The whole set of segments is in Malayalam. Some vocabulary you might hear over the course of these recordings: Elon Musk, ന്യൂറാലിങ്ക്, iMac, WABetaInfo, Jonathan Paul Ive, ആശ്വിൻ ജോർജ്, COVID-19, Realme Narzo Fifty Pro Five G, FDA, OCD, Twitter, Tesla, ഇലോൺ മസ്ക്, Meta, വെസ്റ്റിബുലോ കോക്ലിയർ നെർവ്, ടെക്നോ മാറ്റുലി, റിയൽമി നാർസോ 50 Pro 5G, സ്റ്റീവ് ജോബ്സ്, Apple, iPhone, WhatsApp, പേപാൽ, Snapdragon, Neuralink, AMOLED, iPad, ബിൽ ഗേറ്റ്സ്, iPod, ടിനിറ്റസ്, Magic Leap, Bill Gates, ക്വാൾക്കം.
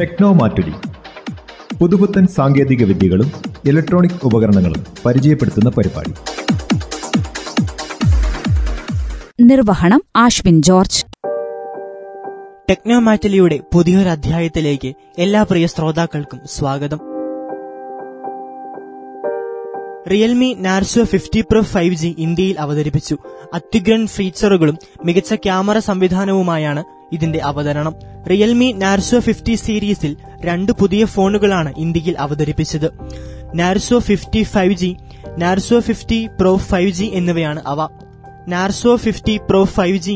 ടെക്നോ മാറ്റുലി പുതുപുത്തൻ സാങ്കേതിക വിദ്യകളും ഇലക്ട്രോണിക് ഉപകരണങ്ങളും പരിചയപ്പെടുത്തുന്ന പരിപാടി. നിർവഹണം ആശ്വിൻ ജോർജ്. ടെക്നോ മാറ്റുലിയുടെ പുതിയൊരു അധ്യായത്തിലേക്ക് എല്ലാ പ്രിയ ശ്രോതാക്കൾക്കും സ്വാഗതം. റിയൽമി നാർസോ 50 Pro 5G ഇന്ത്യയിൽ അവതരിപ്പിച്ചു. അത്യുഗ്രൻ ഫീച്ചറുകളും മികച്ച ക്യാമറ സംവിധാനവുമായാണ് ഇതിന്റെ അവതരണം. റിയൽമി നാർസോ 50 സീരീസിൽ രണ്ട് പുതിയ ഫോണുകളാണ് ഇന്ത്യയിൽ അവതരിപ്പിച്ചത്. Narzo 50 5G, Narzo 50 Pro 5G എന്നിവയാണ് അവ. നാർസോ 50 Pro 5G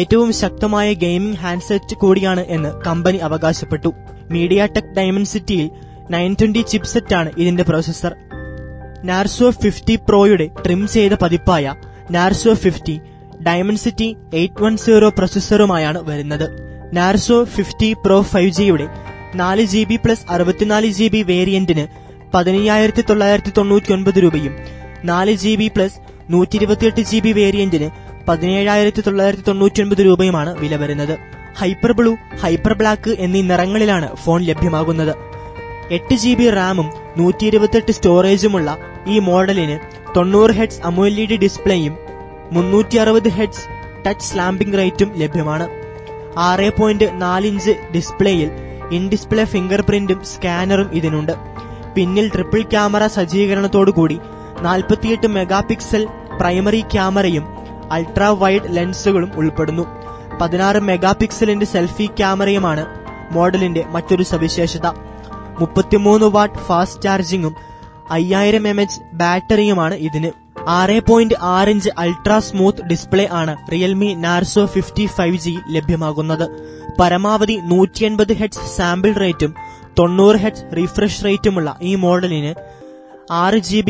ഏറ്റവും ശക്തമായ ഗെയിമിംഗ് ഹാൻഡ്സെറ്റ് കൂടിയാണ് എന്ന് കമ്പനി അവകാശപ്പെട്ടു. മീഡിയാടെക് ഡൈമൻസിറ്റിയിൽ 920 ചിപ്സെറ്റാണ് ഇതിന്റെ പ്രോസസർ. നാർസോ 50 Proയുടെ ട്രിം ചെയ്ത പതിപ്പായ നാർസോ 50 Dimensity 810 പ്രൊസസറുമായാണ് വരുന്നത്. നാർസോ 50 Pro 5Gയുടെ 4GB പ്ലസ് 64GB വേരിയന്റിന് 15,999 രൂപയും 4GB പ്ലസ് 128GB വേരിയന്റിന് 17,999 രൂപയുമാണ് വില വരുന്നത്. ഹൈപ്പർ ബ്ലൂ, ഹൈപ്പർ ബ്ലാക്ക് എന്നീ നിറങ്ങളിലാണ് ഫോൺ ലഭ്യമാകുന്നത്. 8GB റാമും 128 സ്റ്റോറേജുമുള്ള ഈ മോഡലിന് 90 Hz AMOLED ഡിസ്പ്ലേയും 360 Hz ടച്ച് സ്ലാമ്പിംഗ് റേറ്റും ലഭ്യമാണ്. 6.4 ഇഞ്ച് ഡിസ്പ്ലേയിൽ ഇൻ ഡിസ്പ്ലേ ഫിംഗർ പ്രിന്റും സ്കാനറും ഇതിനുണ്ട്. പിന്നിൽ ട്രിപ്പിൾ ക്യാമറ സജ്ജീകരണത്തോടുകൂടി 48 MP പ്രൈമറി ക്യാമറയും അൾട്രാ വൈഡ് ലെൻസുകളും ഉൾപ്പെടുന്നു. 16 MP സെൽഫി ക്യാമറയുമാണ് മോഡലിന്റെ മറ്റൊരു സവിശേഷത. 33W ഫാസ്റ്റ് ചാർജിങ്ങും 5000 mAh ബാറ്ററിയുമാണ് ഇതിന്. 6.6 ഇഞ്ച് അൾട്രാ സ്മൂത്ത് ഡിസ്പ്ലേ ആണ് റിയൽമി നാർസോ 50 5G ലഭ്യമാകുന്നത്. പരമാവധി 180 Hz സാമ്പിൾ റേറ്റും 90 Hz റീഫ്രഷ് റേറ്റുമുള്ള ഈ മോഡലിന് 6GB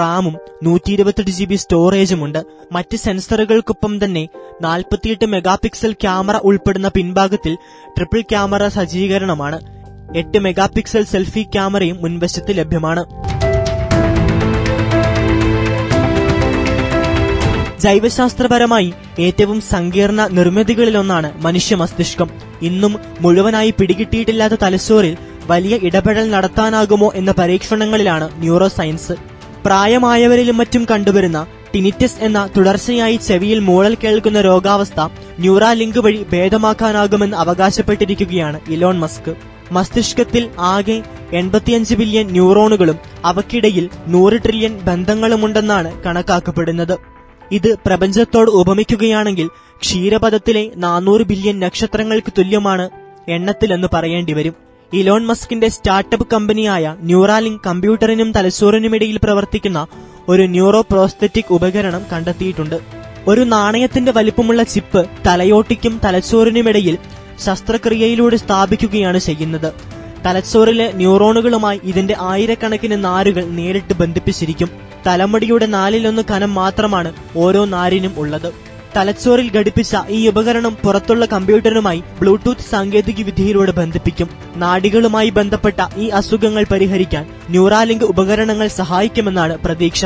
റാമും 128GB സ്റ്റോറേജുമുണ്ട്. മറ്റ് സെൻസറുകൾക്കൊപ്പം തന്നെ 48 MP ക്യാമറ ഉൾപ്പെടുന്ന പിൻഭാഗത്തിൽ ട്രിപ്പിൾ ക്യാമറ സജ്ജീകരണമാണ്. 8 MP സെൽഫി ക്യാമറയും മുൻവശത്ത് ലഭ്യമാണ്. ജൈവശാസ്ത്രപരമായി ഏറ്റവും സങ്കീർണ നിർമ്മിതികളിലൊന്നാണ് മനുഷ്യ മസ്തിഷ്കം. ഇന്നും മുഴുവനായി പിടികിട്ടിയിട്ടില്ലാത്ത തലച്ചോറിൽ വലിയ ഇടപെടൽ നടത്താനാകുമോ എന്ന പരീക്ഷണങ്ങളിലാണ് ന്യൂറോ സയൻസ്. പ്രായമായവരിലും മറ്റും കണ്ടുവരുന്ന ടിനിറ്റസ് എന്ന തുടർച്ചയായി ചെവിയിൽ മൂളൽ കേൾക്കുന്ന രോഗാവസ്ഥ ന്യൂറാലിങ്ക് വഴി ഭേദമാക്കാനാകുമെന്ന് അവകാശപ്പെട്ടിരിക്കുകയാണ് ഇലോൺ മസ്ക്. മസ്തിഷ്കത്തിൽ ആകെ 85 ബില്യൺ ന്യൂറോണുകളും അവക്കിടയിൽ 100 ട്രില്യൺ ബന്ധങ്ങളുമുണ്ടെന്നാണ് കണക്കാക്കപ്പെടുന്നത്. ഇത് പ്രപഞ്ചത്തോട് ഉപമിക്കുകയാണെങ്കിൽ ക്ഷീരപഥത്തിലെ 400 ബില്യൺ നക്ഷത്രങ്ങൾക്ക് തുല്യമാണ് എണ്ണത്തിലെന്ന് പറയേണ്ടി വരും. ഇലോൺ മസ്കിന്റെ സ്റ്റാർട്ടപ്പ് കമ്പനിയായ ന്യൂറാലിങ്ക് കമ്പ്യൂട്ടറിനും തലച്ചോറിനുമിടയിൽ പ്രവർത്തിക്കുന്ന ഒരു ന്യൂറോ പ്രോസ്തെറ്റിക് ഉപകരണം കണ്ടെത്തിയിട്ടുണ്ട്. ഒരു നാണയത്തിന്റെ വലിപ്പമുള്ള ചിപ്പ് തലയോട്ടിക്കും തലച്ചോറിനുമിടയിൽ ശസ്ത്രക്രിയയിലൂടെ സ്ഥാപിക്കുകയാണ് ചെയ്യുന്നത്. തലച്ചോറിലെ ന്യൂറോണുകളുമായി ഇതിന്റെ ആയിരക്കണക്കിന് നാരുകൾ നേരിട്ട് ബന്ധിപ്പിച്ചിരിക്കും. തലമുടിയുടെ 1/4 കനം മാത്രമാണ് ഓരോ നാരിനും ഉള്ളത്. തലച്ചോറിൽ ഘടിപ്പിച്ച ഈ ഉപകരണം പുറത്തുള്ള കമ്പ്യൂട്ടറുമായി ബ്ലൂടൂത്ത് സാങ്കേതിക വിദ്യയിലൂടെ ബന്ധിപ്പിക്കും. നാഡികളുമായി ബന്ധപ്പെട്ട ഈ അസുഖങ്ങൾ പരിഹരിക്കാൻ ന്യൂറാലിങ്ക് ഉപകരണങ്ങൾ സഹായിക്കുമെന്നാണ് പ്രതീക്ഷ.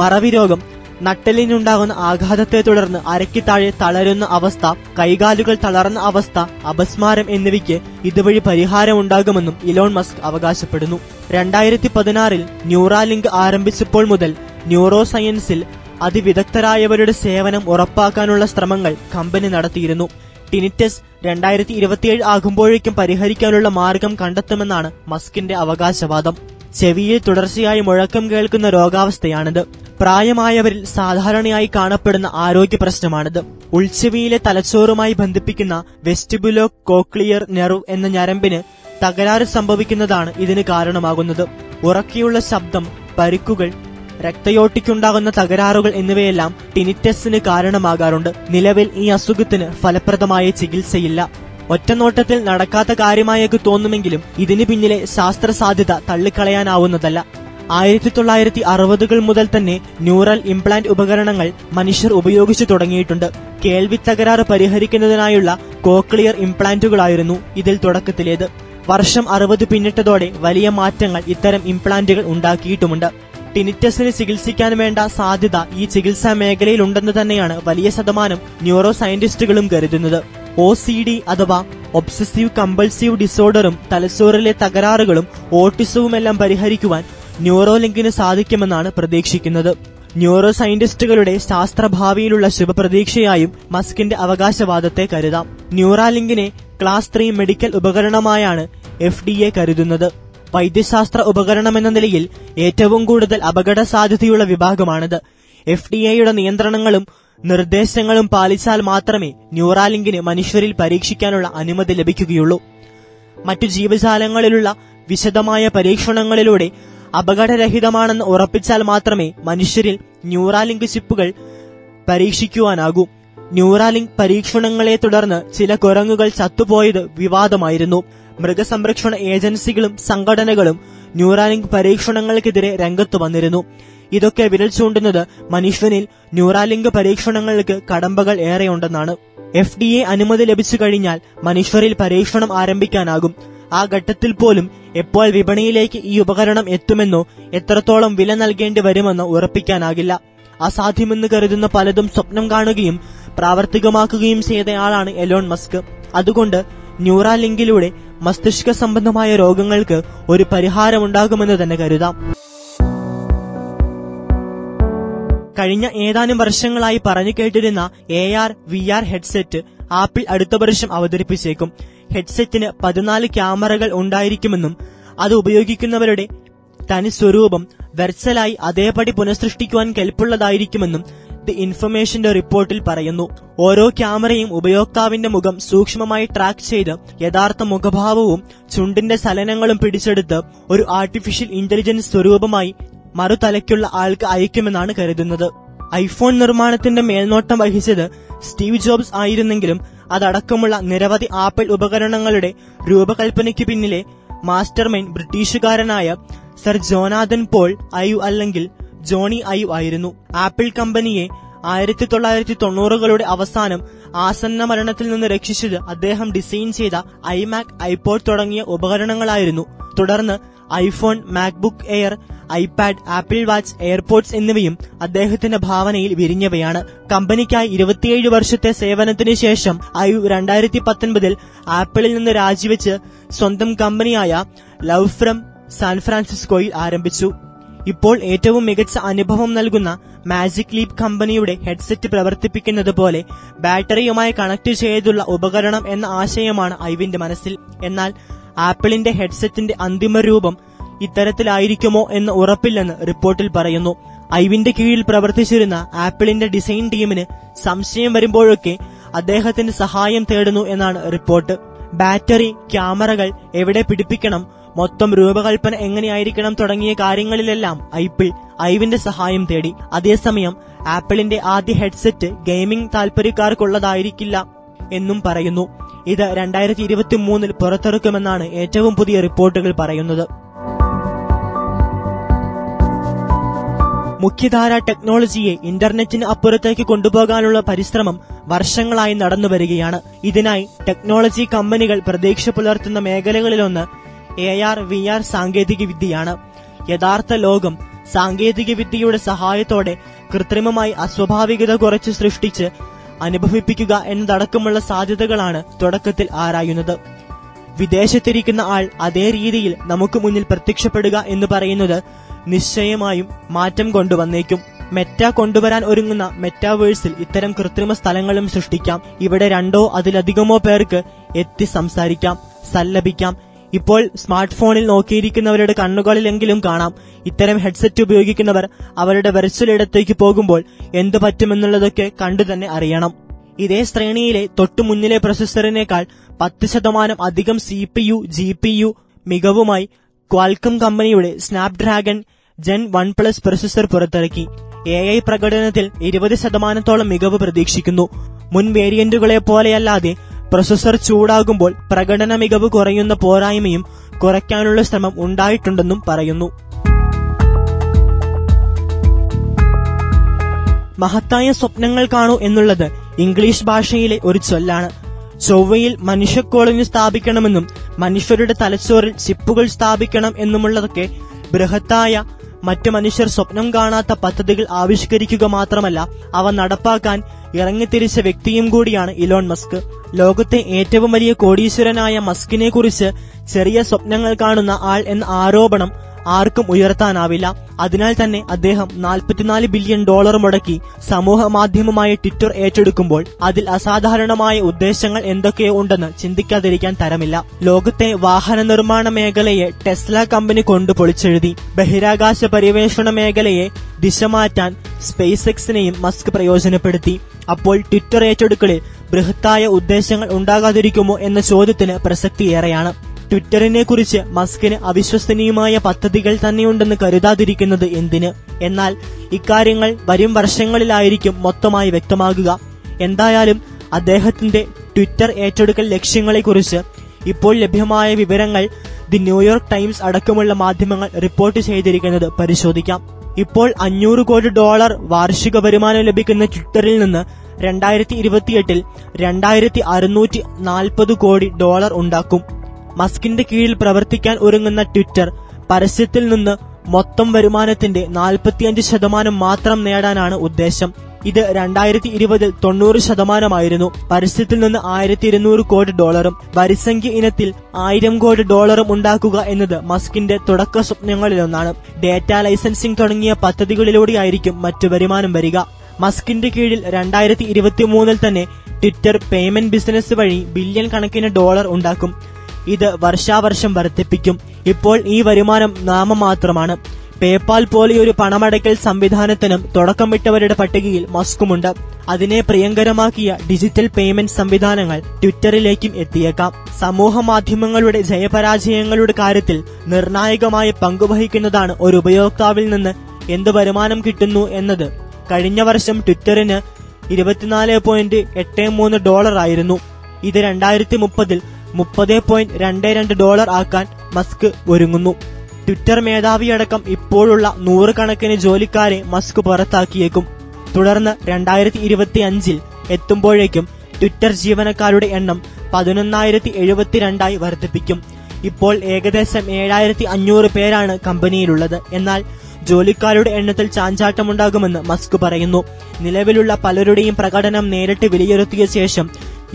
മറവി രോഗം, നട്ടെല്ലിനുണ്ടാകുന്ന ആഘാതത്തെ തുടർന്ന് അരയ്ക്ക് താഴെ തളരുന്ന അവസ്ഥ, കൈകാലുകൾ തളർന്ന അവസ്ഥ, അപസ്മാരം എന്നിവയ്ക്ക് ഇതുവഴി പരിഹാരമുണ്ടാകുമെന്നും ഇലോൺ മസ്ക് അവകാശപ്പെടുന്നു. 2016 ന്യൂറാലിങ്ക് ആരംഭിച്ചപ്പോൾ മുതൽ ന്യൂറോ സയൻസിൽ അതിവിദഗ്ധരായവരുടെ സേവനം ഉറപ്പാക്കാനുള്ള ശ്രമങ്ങൾ കമ്പനി നടത്തിയിരുന്നു. ടിനിറ്റസ് 2027 ആകുമ്പോഴേക്കും പരിഹരിക്കാനുള്ള മാർഗം കണ്ടെത്തുമെന്നാണ് മസ്കിന്റെ അവകാശവാദം. ചെവിയിൽ തുടർച്ചയായി മുഴക്കം കേൾക്കുന്ന രോഗാവസ്ഥയാണിത്. പ്രായമായവരിൽ സാധാരണയായി കാണപ്പെടുന്ന ആരോഗ്യ പ്രശ്നമാണിത്. ഉൾച്ചെവിയിലെ തലച്ചോറുമായി ബന്ധിപ്പിക്കുന്ന വെസ്റ്റിബുലോ കോക്ലിയർ നെർവ് എന്ന ഞരമ്പിന് തകരാറ് സംഭവിക്കുന്നതാണ് ഇതിന് കാരണമാകുന്നത്. ഉറക്കെയുള്ള ശബ്ദം, പരുക്കുകൾ, രക്തയോട്ടിക്കുണ്ടാകുന്ന തകരാറുകൾ എന്നിവയെല്ലാം ടിനിറ്റസിന് കാരണമാകാറുണ്ട്. നിലവിൽ ഈ അസുഖത്തിന് ഫലപ്രദമായ ചികിത്സയില്ല. ഒറ്റനോട്ടത്തിൽ നടക്കാത്ത കാര്യമായൊക്കെ തോന്നുമെങ്കിലും ഇതിന് പിന്നിലെ ശാസ്ത്ര സാധ്യത തള്ളിക്കളയാനാവുന്നതല്ല. 1960 മുതൽ തന്നെ ന്യൂറൽ ഇംപ്ലാന്റ് ഉപകരണങ്ങൾ മനുഷ്യർ ഉപയോഗിച്ചു തുടങ്ങിയിട്ടുണ്ട്. കേൾവി തകരാറ് പരിഹരിക്കുന്നതിനായുള്ള കോക്ലിയർ ഇംപ്ലാന്റുകളായിരുന്നു ഇതിൽ തുടക്കത്തിലേത്. വർഷം 60 പിന്നിട്ടതോടെ വലിയ മാറ്റങ്ങൾ ഇത്തരം ഇംപ്ലാന്റുകൾ ഉണ്ടാക്കിയിട്ടുമുണ്ട്. ടിനിറ്റസിന് ചികിത്സിക്കാൻ വേണ്ട സാധ്യത ഈ ചികിത്സാ മേഖലയിലുണ്ടെന്ന് തന്നെയാണ് വലിയ ശതമാനം ന്യൂറോ സയന്റിസ്റ്റുകളും കരുതുന്നത്. OCD അഥവാ ഒബ്സസീവ് കമ്പൾസീവ് ഡിസോർഡറും തലച്ചോറിലെ തകരാറുകളും ഓട്ടിസവുമെല്ലാം പരിഹരിക്കുവാൻ ന്യൂറോലിങ്കിന് സാധിക്കുമെന്നാണ് പ്രതീക്ഷിക്കുന്നത്. ന്യൂറോ സയന്റിസ്റ്റുകളുടെ ശാസ്ത്രഭാവിയിലുള്ള ശുഭപ്രതീക്ഷയായും മസ്കിന്റെ അവകാശവാദത്തെ കരുതാം. ന്യൂറാലിങ്കിനെ ക്ലാസ് 3 മെഡിക്കൽ ഉപകരണമായാണ് FDA കരുതുന്നത്. വൈദ്യശാസ്ത്ര ഉപകരണമെന്ന നിലയിൽ ഏറ്റവും കൂടുതൽ അപകട സാധ്യതയുള്ള വിഭാഗമാണിത്. FDA യുടെ നിയന്ത്രണങ്ങളും നിർദ്ദേശങ്ങളും പാലിച്ചാൽ മാത്രമേ ന്യൂറാലിങ്കിന് മനുഷ്യരിൽ പരീക്ഷിക്കാനുള്ള അനുമതി ലഭിക്കുകയുള്ളൂ. മറ്റു ജീവജാലങ്ങളിലുള്ള വിശദമായ പരീക്ഷണങ്ങളിലൂടെ അപകടരഹിതമാണെന്ന് ഉറപ്പിച്ചാൽ മാത്രമേ മനുഷ്യരിൽ ന്യൂറാലിങ്ക് ചിപ്പുകൾ പരീക്ഷിക്കുവാനാകൂ. ന്യൂറാലിങ്ക് പരീക്ഷണങ്ങളെ തുടർന്ന് ചില കുരങ്ങുകൾ ചത്തുപോയത് വിവാദമായിരുന്നു. മൃഗസംരക്ഷണ ഏജൻസികളും സംഘടനകളും ന്യൂറാലിങ്ക് പരീക്ഷണങ്ങൾക്കെതിരെ രംഗത്തു വന്നിരുന്നു. ഇതൊക്കെ വിരൽ ചൂണ്ടുന്നത് മനുഷ്യനിൽ ന്യൂറാലിങ്ക് പരീക്ഷണങ്ങൾക്ക് കടമ്പകൾ ഏറെയുണ്ടെന്നാണ്. FDA അനുമതി ലഭിച്ചു കഴിഞ്ഞാൽ മനുഷ്യരിൽ പരീക്ഷണം ആരംഭിക്കാനാകും. ആ ഘട്ടത്തിൽ പോലും എപ്പോൾ വിപണിയിലേക്ക് ഈ ഉപകരണം എത്തുമെന്നോ എത്രത്തോളം വില നൽകേണ്ടി വരുമെന്നോ ഉറപ്പിക്കാനാകില്ല. അസാധ്യമെന്ന് കരുതുന്ന പലതും സ്വപ്നം കാണുകയും പ്രാവർത്തികമാക്കുകയും ചെയ്തയാളാണ് എലോൺ മസ്ക്. അതുകൊണ്ട് ന്യൂറാലിങ്കിലൂടെ മസ്തിഷ്ക സംബന്ധമായ രോഗങ്ങൾക്ക് ഒരു പരിഹാരമുണ്ടാകുമെന്ന് തന്നെ കരുതാം. കഴിഞ്ഞ ഏതാനും വർഷങ്ങളായി പറഞ്ഞു കേട്ടിരുന്ന AR VR ഹെഡ്സെറ്റ് ആപ്പിൾ അടുത്ത വർഷം അവതരിപ്പിച്ചേക്കും. ഹെഡ്സെറ്റിന് 14 ക്യാമറകൾ ഉണ്ടായിരിക്കുമെന്നും അത് ഉപയോഗിക്കുന്നവരുടെ തനി സ്വരൂപം വെർച്വലായി അതേപടി പുനഃസൃഷ്ടിക്കുവാൻ കെൽപ്പുള്ളതായിരിക്കുമെന്നും ദി ഇൻഫർമേഷന്റെ റിപ്പോർട്ടിൽ പറയുന്നു. ഓരോ ക്യാമറയും ഉപയോക്താവിന്റെ മുഖം സൂക്ഷ്മമായി ട്രാക്ക് ചെയ്ത് യഥാർത്ഥ മുഖഭാവവും ചുണ്ടിന്റെ ചലനങ്ങളും പിടിച്ചെടുത്ത് ഒരു ആർട്ടിഫിഷ്യൽ ഇന്റലിജൻസ് സ്വരൂപമായി മറുതലയ്ക്കുള്ള ആൾക്ക് അയക്കുമെന്നാണ് കരുതുന്നത്. iPhone നിർമ്മാണത്തിന്റെ മേൽനോട്ടം വഹിച്ചത് സ്റ്റീവ് ജോബ്സ് ആയിരുന്നെങ്കിലും അതടക്കമുള്ള നിരവധി ആപ്പിൾ ഉപകരണങ്ങളുടെ രൂപകൽപ്പനയ്ക്ക് പിന്നിലെ മാസ്റ്റർ മൈൻഡ് ബ്രിട്ടീഷുകാരനായ സർ ജോനാഥൻ പോൾ ഐവ് അല്ലെങ്കിൽ ജോണി ഐവ് ആയിരുന്നു. ആപ്പിൾ കമ്പനിയെ 1990-കളുടെ അവസാനം ആസന്ന മരണത്തിൽ നിന്ന് രക്ഷിച്ചത് അദ്ദേഹം ഡിസൈൻ ചെയ്ത iMac, iPod തുടങ്ങിയ ഉപകരണങ്ങളായിരുന്നു. തുടർന്ന് iPhone, MacBook Air, iPad, Apple Watch, AirPods എന്നിവയും അദ്ദേഹത്തിന്റെ ഭാവനയിൽ വിരിഞ്ഞവയാണ്. കമ്പനിക്കായി 27 വർഷത്തെ സേവനത്തിന് ശേഷം ഐവ് 2019 ആപ്പിളിൽ നിന്ന് രാജിവെച്ച് സ്വന്തം കമ്പനിയായ ലവ് ഫ്രം സാൻഫ്രാൻസിസ്കോയിൽ ആരംഭിച്ചു. ഇപ്പോൾ ഏറ്റവും മികച്ച അനുഭവം നൽകുന്ന മാജിക് ലീപ് കമ്പനിയുടെ ഹെഡ്സെറ്റ് പ്രവർത്തിപ്പിക്കുന്നത് പോലെ ബാറ്ററിയുമായി കണക്ട് ചെയ്തുള്ള ഉപകരണം എന്ന ആശയമാണ് ഐവിന്റെ മനസ്സിൽ. എന്നാൽ ആപ്പിളിന്റെ ഹെഡ്സെറ്റിന്റെ അന്തിമ രൂപം ഇത്തരത്തിലായിരിക്കുമോ എന്ന് ഉറപ്പില്ലെന്ന് റിപ്പോർട്ടിൽ പറയുന്നു. ഐവിന്റെ കീഴിൽ പ്രവർത്തിച്ചിരുന്ന ആപ്പിളിന്റെ ഡിസൈൻ ടീമിന് സംശയം വരുമ്പോഴൊക്കെ അദ്ദേഹത്തിന്റെ സഹായം തേടുന്നു എന്നാണ് റിപ്പോർട്ട്. ബാറ്ററി, ക്യാമറകൾ എവിടെ പിടിപ്പിക്കണം, മൊത്തം രൂപകൽപ്പന എങ്ങനെയായിരിക്കണം തുടങ്ങിയ കാര്യങ്ങളിലെല്ലാം ആപ്പിൾ ഐവിന്റെ സഹായം തേടി. അതേസമയം ആപ്പിളിന്റെ ആദ്യ ഹെഡ്സെറ്റ് ഗെയിമിംഗ് താൽപര്യക്കാർക്കുള്ളതായിരിക്കില്ല എന്നും പറയുന്നു. ഇത് 2023 പുറത്തിറക്കുമെന്നാണ് ഏറ്റവും പുതിയ റിപ്പോർട്ടുകൾ പറയുന്നത്. മുഖ്യധാര ടെക്നോളജിയെ ഇന്റർനെറ്റിന് അപ്പുറത്തേക്ക് കൊണ്ടുപോകാനുള്ള പരിശ്രമം വർഷങ്ങളായി നടന്നുവരികയാണ്. ഇതിനായി ടെക്നോളജി കമ്പനികൾ പ്രതീക്ഷ പുലർത്തുന്ന മേഖലകളിലൊന്ന് AR VR സാങ്കേതികവിദ്യയാണ്. യഥാർത്ഥ ലോകം സാങ്കേതികവിദ്യയുടെ സഹായത്തോടെ കൃത്രിമമായി അസ്വാഭാവികത കുറച്ച് സൃഷ്ടിച്ച് അനുഭവിപ്പിക്കുക എന്നതടക്കമുള്ള സാധ്യതകളാണ് തുടക്കത്തിൽ ആരായുന്നത്. വിദേശത്തിരിക്കുന്ന ആൾ അതേ രീതിയിൽ നമുക്ക് മുന്നിൽ പ്രത്യക്ഷപ്പെടുക എന്ന് പറയുന്നത് നിശ്ചയമായും മാറ്റം കൊണ്ടുവന്നേക്കും. മെറ്റ കൊണ്ടുവരാൻ ഒരുങ്ങുന്ന മെറ്റാവേഴ്സിൽ ഇത്തരം കൃത്രിമ സ്ഥലങ്ങളും സൃഷ്ടിക്കാം. ഇവിടെ 200-ൽ അധികമോ പേർക്ക് എത്തി സംസാരിക്കാം, സല്ലപിക്കാം. ഇപ്പോൾ സ്മാർട്ട് ഫോണിൽ നോക്കിയിരിക്കുന്നവരുടെ കണ്ണുകളിലെങ്കിലും കാണാം. ഇത്തരം ഹെഡ്സെറ്റ് ഉപയോഗിക്കുന്നവർ അവരുടെ വെർച്വൽ ഇടത്തേക്ക് പോകുമ്പോൾ എന്തു പറ്റുമെന്നുള്ളതൊക്കെ കണ്ടു തന്നെ അറിയണം. ഇതേ ശ്രേണിയിലെ തൊട്ടുമുന്നിലെ പ്രൊസസ്സറിനേക്കാൾ 10% അധികം CPU GPU മികവുമായി ക്വാൾക്കം കമ്പനിയുടെ Snapdragon Gen 1 Plus പ്രൊസസ്സർ പുറത്തിറക്കി. AI പ്രകടനത്തിൽ 20% മികവ് പ്രതീക്ഷിക്കുന്നു. മുൻ വേരിയന്റുകളെ പോലെയല്ലാതെ പ്രൊസസ്സർ ചൂടാകുമ്പോൾ പ്രകടന മികവ് കുറയുന്ന പോരായ്മയും കുറയ്ക്കാനുള്ള ശ്രമം ഉണ്ടായിട്ടുണ്ടെന്നും പറയുന്നു. മഹത്തായ സ്വപ്നങ്ങൾ കാണൂ എന്നുള്ളത് ഇംഗ്ലീഷ് ഭാഷയിലെ ഒരു ചൊല്ലാണ്. ചൊവ്വയിൽ മനുഷ്യ കോളനി സ്ഥാപിക്കണമെന്നും മനുഷ്യരുടെ തലച്ചോറിൽ ചിപ്പുകൾ സ്ഥാപിക്കണം എന്നുമുള്ളതൊക്കെ ബൃഹത്തായ മറ്റു മനുഷ്യർ സ്വപ്നം കാണാത്ത പദ്ധതികൾ ആവിഷ്കരിക്കുക മാത്രമല്ല അവ നടപ്പാക്കാൻ ഇറങ്ങിത്തിരിച്ച വ്യക്തിയും കൂടിയാണ് ഇലോൺ മസ്ക്. ലോകത്തെ ഏറ്റവും വലിയ കോടീശ്വരനായ മസ്കിനെ കുറിച്ച് ചെറിയ സ്വപ്നങ്ങൾ കാണുന്ന ആൾ എന്ന ആരോപണം ആർക്കും ഉയർത്താനാവില്ല. അതിനാൽ തന്നെ അദ്ദേഹം $44 ബില്യൺ മുടക്കി സമൂഹ മാധ്യമമായ ട്വിറ്റർ ഏറ്റെടുക്കുമ്പോൾ അതിൽ അസാധാരണമായ ഉദ്ദേശങ്ങൾ എന്തൊക്കെയോ ഉണ്ടെന്ന് ചിന്തിക്കാതിരിക്കാൻ തരമില്ല. ലോകത്തെ വാഹന നിർമ്മാണ മേഖലയെ ടെസ്ല കമ്പനി കൊണ്ട് പൊളിച്ചെഴുതി. ബഹിരാകാശ പര്യവേഷണ മേഖലയെ ദിശമാറ്റാൻ സ്പേസ് എക്സിനെയും മസ്ക് പ്രയോജനപ്പെടുത്തി. അപ്പോൾ ട്വിറ്റർ ഏറ്റെടുക്കലിൽ ബൃഹത്തായ ഉദ്ദേശങ്ങൾ ഉണ്ടാകാതിരിക്കുമോ എന്ന ചോദ്യത്തിന് പ്രസക്തിയേറെയാണ്. ട്വിറ്ററിനെ കുറിച്ച് മസ്കിന് അവിശ്വസനീയമായ പദ്ധതികൾ തന്നെയുണ്ടെന്ന് കരുതാതിരിക്കുന്നത് എന്തിന്? എന്നാൽ ഇക്കാര്യങ്ങൾ വരും വർഷങ്ങളിലായിരിക്കും മൊത്തമായി വ്യക്തമാകുക. എന്തായാലും അദ്ദേഹത്തിന്റെ ട്വിറ്റർ ഏറ്റെടുക്കൽ ലക്ഷ്യങ്ങളെക്കുറിച്ച് ഇപ്പോൾ ലഭ്യമായ വിവരങ്ങൾ ദി ന്യൂയോർക്ക് ടൈംസ് അടക്കമുള്ള മാധ്യമങ്ങൾ റിപ്പോർട്ട് ചെയ്തിരിക്കുന്നത് പരിശോധിക്കാം. ഇപ്പോൾ $500 കോടി വാർഷിക വരുമാനം ലഭിക്കുന്ന ട്വിറ്ററിൽ നിന്ന് 2028 $2,640 കോടി ഉണ്ടാക്കും. മസ്കിന്റെ കീഴിൽ പ്രവർത്തിക്കാൻ ഒരുങ്ങുന്ന ട്വിറ്റർ പരസ്യത്തിൽ നിന്ന് മൊത്തം വരുമാനത്തിന്റെ 45% മാത്രം നേടാനാണ് ഉദ്ദേശം. ഇത് 2020 90% പരസ്യത്തിൽ നിന്ന് $1,200 കോടി, വരിസംഖ്യ ഇനത്തിൽ $1,000 കോടി ഉണ്ടാക്കുക എന്നത് മസ്കിന്റെ തുടക്ക സ്വപ്നങ്ങളിലൊന്നാണ്. ഡേറ്റ ലൈസൻസിംഗ് തുടങ്ങിയ പദ്ധതികളിലൂടെയായിരിക്കും മറ്റു വരുമാനം വരിക. മസ്കിന്റെ കീഴിൽ 2023 തന്നെ ട്വിറ്റർ പേയ്മെന്റ് ബിസിനസ് വഴി $1 ബില്യൺ ഉണ്ടാക്കും. ഇത് വർഷാവർഷം വർദ്ധിപ്പിക്കും. ഇപ്പോൾ ഈ വരുമാനം നാമമാത്രമാണ്. പേപാൽ പോലെയൊരു പണമടയ്ക്കൽ സംവിധാനത്തിനും തുടക്കമിട്ടവരുടെ പട്ടികയിൽ മസ്കുമുണ്ട്. അതിനെ പ്രിയങ്കരമാക്കിയ ഡിജിറ്റൽ പേയ്മെന്റ് സംവിധാനങ്ങൾ ട്വിറ്ററിലേക്കും എത്തിയേക്കാം. സമൂഹ മാധ്യമങ്ങളുടെ ജയപരാജയങ്ങളുടെ കാര്യത്തിൽ നിർണായകമായ പങ്കുവഹിക്കുന്നതാണ് ഒരു ഉപയോക്താവിൽ നിന്ന് എന്ത് വരുമാനം കിട്ടുന്നു എന്നത്. കഴിഞ്ഞ വർഷം ട്വിറ്ററിന് $24.83 ആയിരുന്നു. ഇത് 2030 $30.22 ആക്കാൻ മസ്ക് ഒരുങ്ങുന്നു. ട്വിറ്റർ മേധാവിയടക്കം ഇപ്പോഴുള്ള 100 കണക്കിന് ജോലിക്കാരെ മസ്ക് പുറത്താക്കിയേക്കും. തുടർന്ന് 2025 എത്തുമ്പോഴേക്കും ട്വിറ്റർ ജീവനക്കാരുടെ എണ്ണം 11,072 വർദ്ധിപ്പിക്കും. ഇപ്പോൾ ഏകദേശം 7,500 പേരാണ് കമ്പനിയിലുള്ളത്. എന്നാൽ ജോലിക്കാരുടെ എണ്ണത്തിൽ ചാഞ്ചാട്ടമുണ്ടാകുമെന്ന് മസ്ക് പറയുന്നു. നിലവിലുള്ള പലരുടെയും പ്രകടനം നേരിട്ട് വിലയിരുത്തിയ ശേഷം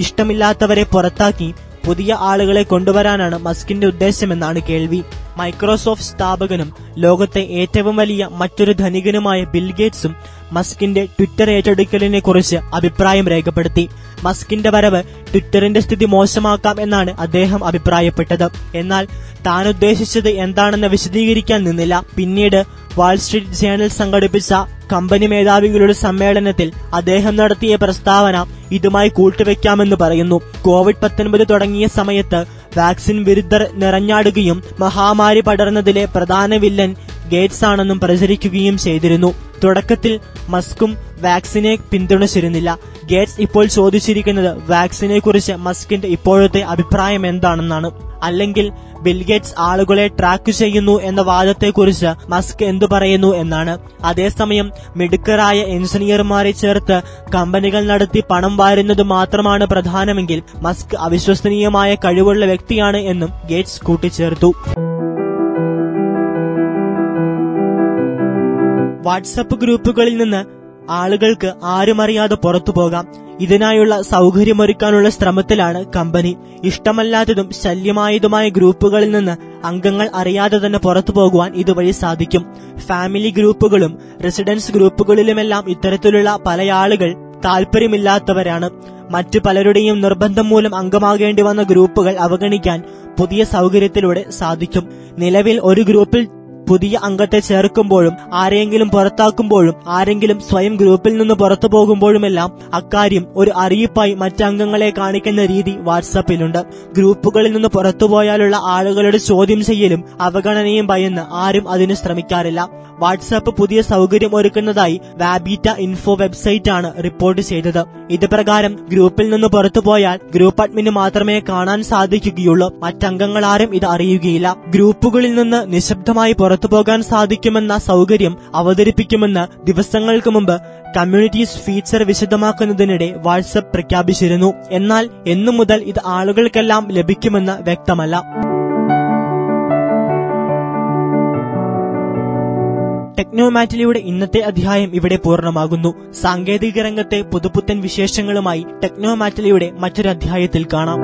ഇഷ്ടമില്ലാത്തവരെ പുറത്താക്കി പുതിയ ആളുകളെ കൊണ്ടുവരാനാണ് മസ്കിന്റെ ഉദ്ദേശമെന്നാണ് കേൾവി. മൈക്രോസോഫ്റ്റ് സ്ഥാപകനും ലോകത്തെ ഏറ്റവും വലിയ മറ്റൊരു ധനികനുമായ ബിൽ ഗേറ്റ്സും മസ്കിന്റെ ട്വിറ്റർ ഏറ്റെടുക്കലിനെ കുറിച്ച് അഭിപ്രായം രേഖപ്പെടുത്തി. മസ്കിന്റെ വരവ് ട്വിറ്ററിന്റെ സ്ഥിതി മോശമാക്കാം എന്നാണ് അദ്ദേഹം അഭിപ്രായപ്പെട്ടത്. എന്നാൽ താൻ ഉദ്ദേശിച്ചത് എന്താണെന്ന് വിശദീകരിക്കാൻ നിന്നില്ല. പിന്നീട് വാൾസ്ട്രീറ്റ് ജേണൽ സംഘടിപ്പിച്ച കമ്പനി മേധാവികളുടെ സമ്മേളനത്തിൽ അദ്ദേഹം നടത്തിയ പ്രസ്താവന ഇതുമായി കൂട്ടുവെക്കാമെന്ന് പറയുന്നു. COVID-19 തുടങ്ങിയ സമയത്ത് വാക്സിൻ വിരുദ്ധർ നിറഞ്ഞാടുകയും മഹാമാരി പടർന്നതിലെ പ്രധാന വില്ലൻ ഗേറ്റ്സ് ആണെന്നും പ്രചരിക്കുകയും ചെയ്തിരുന്നു. തുടക്കത്തിൽ മസ്കും വാക്സിനെ പിന്തുണച്ചിരുന്നില്ല. ഗേറ്റ്സ് ഇപ്പോൾ ചോദിച്ചിരിക്കുന്നത് വാക്സിനെ കുറിച്ച് മസ്കിന്റെ ഇപ്പോഴത്തെ അഭിപ്രായം എന്താണെന്നാണ്. അല്ലെങ്കിൽ ബിൽഗേറ്റ്സ് ആളുകളെ ട്രാക്ക് ചെയ്യുന്നു എന്ന വാദത്തെക്കുറിച്ച് മസ്ക് എന്തു പറയുന്നു എന്നാണ്. അതേസമയം മിടുക്കരായ എഞ്ചിനീയർമാരെ ചേർത്ത് കമ്പനികൾ നടത്തി പണം വാരുന്നത് മാത്രമാണ് പ്രധാനമെങ്കിൽ മസ്ക് അവിശ്വസനീയമായ കഴിവുള്ള വ്യക്തിയാണ് എന്നും ഗേറ്റ്സ് കൂട്ടിച്ചേർത്തു. വാട്സാപ്പ് ഗ്രൂപ്പുകളിൽ നിന്ന് ആളുകൾക്ക് ആരുമറിയാതെ പുറത്തു പോകാം. ഇതിനായുള്ള സൗകര്യമൊരുക്കാനുള്ള ശ്രമത്തിലാണ് കമ്പനി. ഇഷ്ടമല്ലാത്തതും ശല്യമായതുമായ ഗ്രൂപ്പുകളിൽ നിന്ന് അംഗങ്ങൾ അറിയാതെ തന്നെ പുറത്തു പോകുവാൻ ഇതുവഴി സാധിക്കും. ഫാമിലി ഗ്രൂപ്പുകളും റെസിഡൻസ് ഗ്രൂപ്പുകളിലുമെല്ലാം ഇത്തരത്തിലുള്ള പല ആളുകൾ താല്പര്യമില്ലാത്തവരാണ്. മറ്റു പലരുടെയും നിർബന്ധം മൂലം അംഗമാകേണ്ടി വന്ന ഗ്രൂപ്പുകൾ അവഗണിക്കാൻ പുതിയ സൗകര്യത്തിലൂടെ സാധിക്കും. നിലവിൽ ഒരു ഗ്രൂപ്പിൽ പുതിയ അംഗത്തെ ചേർക്കുമ്പോഴും ആരെങ്കിലും പുറത്താക്കുമ്പോഴും ആരെങ്കിലും സ്വയം ഗ്രൂപ്പിൽ നിന്ന് പുറത്തു പോകുമ്പോഴുമെല്ലാം അക്കാര്യം ഒരു അറിയിപ്പായി മറ്റംഗങ്ങളെ കാണിക്കുന്ന രീതി വാട്സാപ്പിലുണ്ട്. ഗ്രൂപ്പുകളിൽ നിന്ന് പുറത്തുപോയാലുള്ള ആളുകളുടെ ചോദ്യം ചെയ്യലും അവഗണനയും ഭയന്ന് ആരും അതിന് ശ്രമിക്കാറില്ല. വാട്സാപ്പ് പുതിയ സൗകര്യം ഒരുക്കുന്നതായി WABetaInfo വെബ്സൈറ്റാണ് റിപ്പോർട്ട് ചെയ്തത്. ഇത് പ്രകാരം ഗ്രൂപ്പിൽ നിന്ന് പുറത്തുപോയാൽ ഗ്രൂപ്പ് അഡ്മിന് മാത്രമേ കാണാൻ സാധിക്കുകയുള്ളൂ. മറ്റംഗങ്ങളാരും ഇത് അറിയുകയില്ല. ഗ്രൂപ്പുകളിൽ നിന്ന് നിശബ്ദമായി പുറത്തുപോകാൻ സാധിക്കുമെന്ന സൗകര്യം അവതരിപ്പിക്കുമെന്ന് ദിവസങ്ങൾക്ക് മുമ്പ് കമ്മ്യൂണിറ്റീസ് ഫീച്ചർ വിശദമാക്കുന്നതിനിടെ വാട്സാപ്പ് പ്രഖ്യാപിച്ചിരുന്നു. എന്നാൽ എന്നു മുതൽ ഇത് ആളുകൾക്കെല്ലാം ലഭിക്കുമെന്ന് വ്യക്തമല്ല. ടെക്നോമാറ്റിലിയുടെ ഇന്നത്തെ അധ്യായം ഇവിടെ പൂർണ്ണമാകുന്നു. സാങ്കേതിക രംഗത്തെ പുതുപുത്തൻ വിശേഷങ്ങളുമായി ടെക്നോമാറ്റിലിയുടെ മറ്റൊരധ്യായത്തിൽ കാണാം.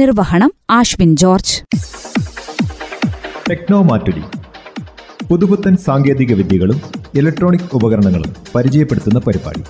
നിർവഹണം ആശ്വിൻ ജോർജ്. ടെക്നോമാറ്റുലി പുതുപുത്തൻ സാങ്കേതിക വിദ്യകളും ഇലക്ട്രോണിക് ഉപകരണങ്ങളും പരിചയപ്പെടുത്തുന്ന പരിപാടി.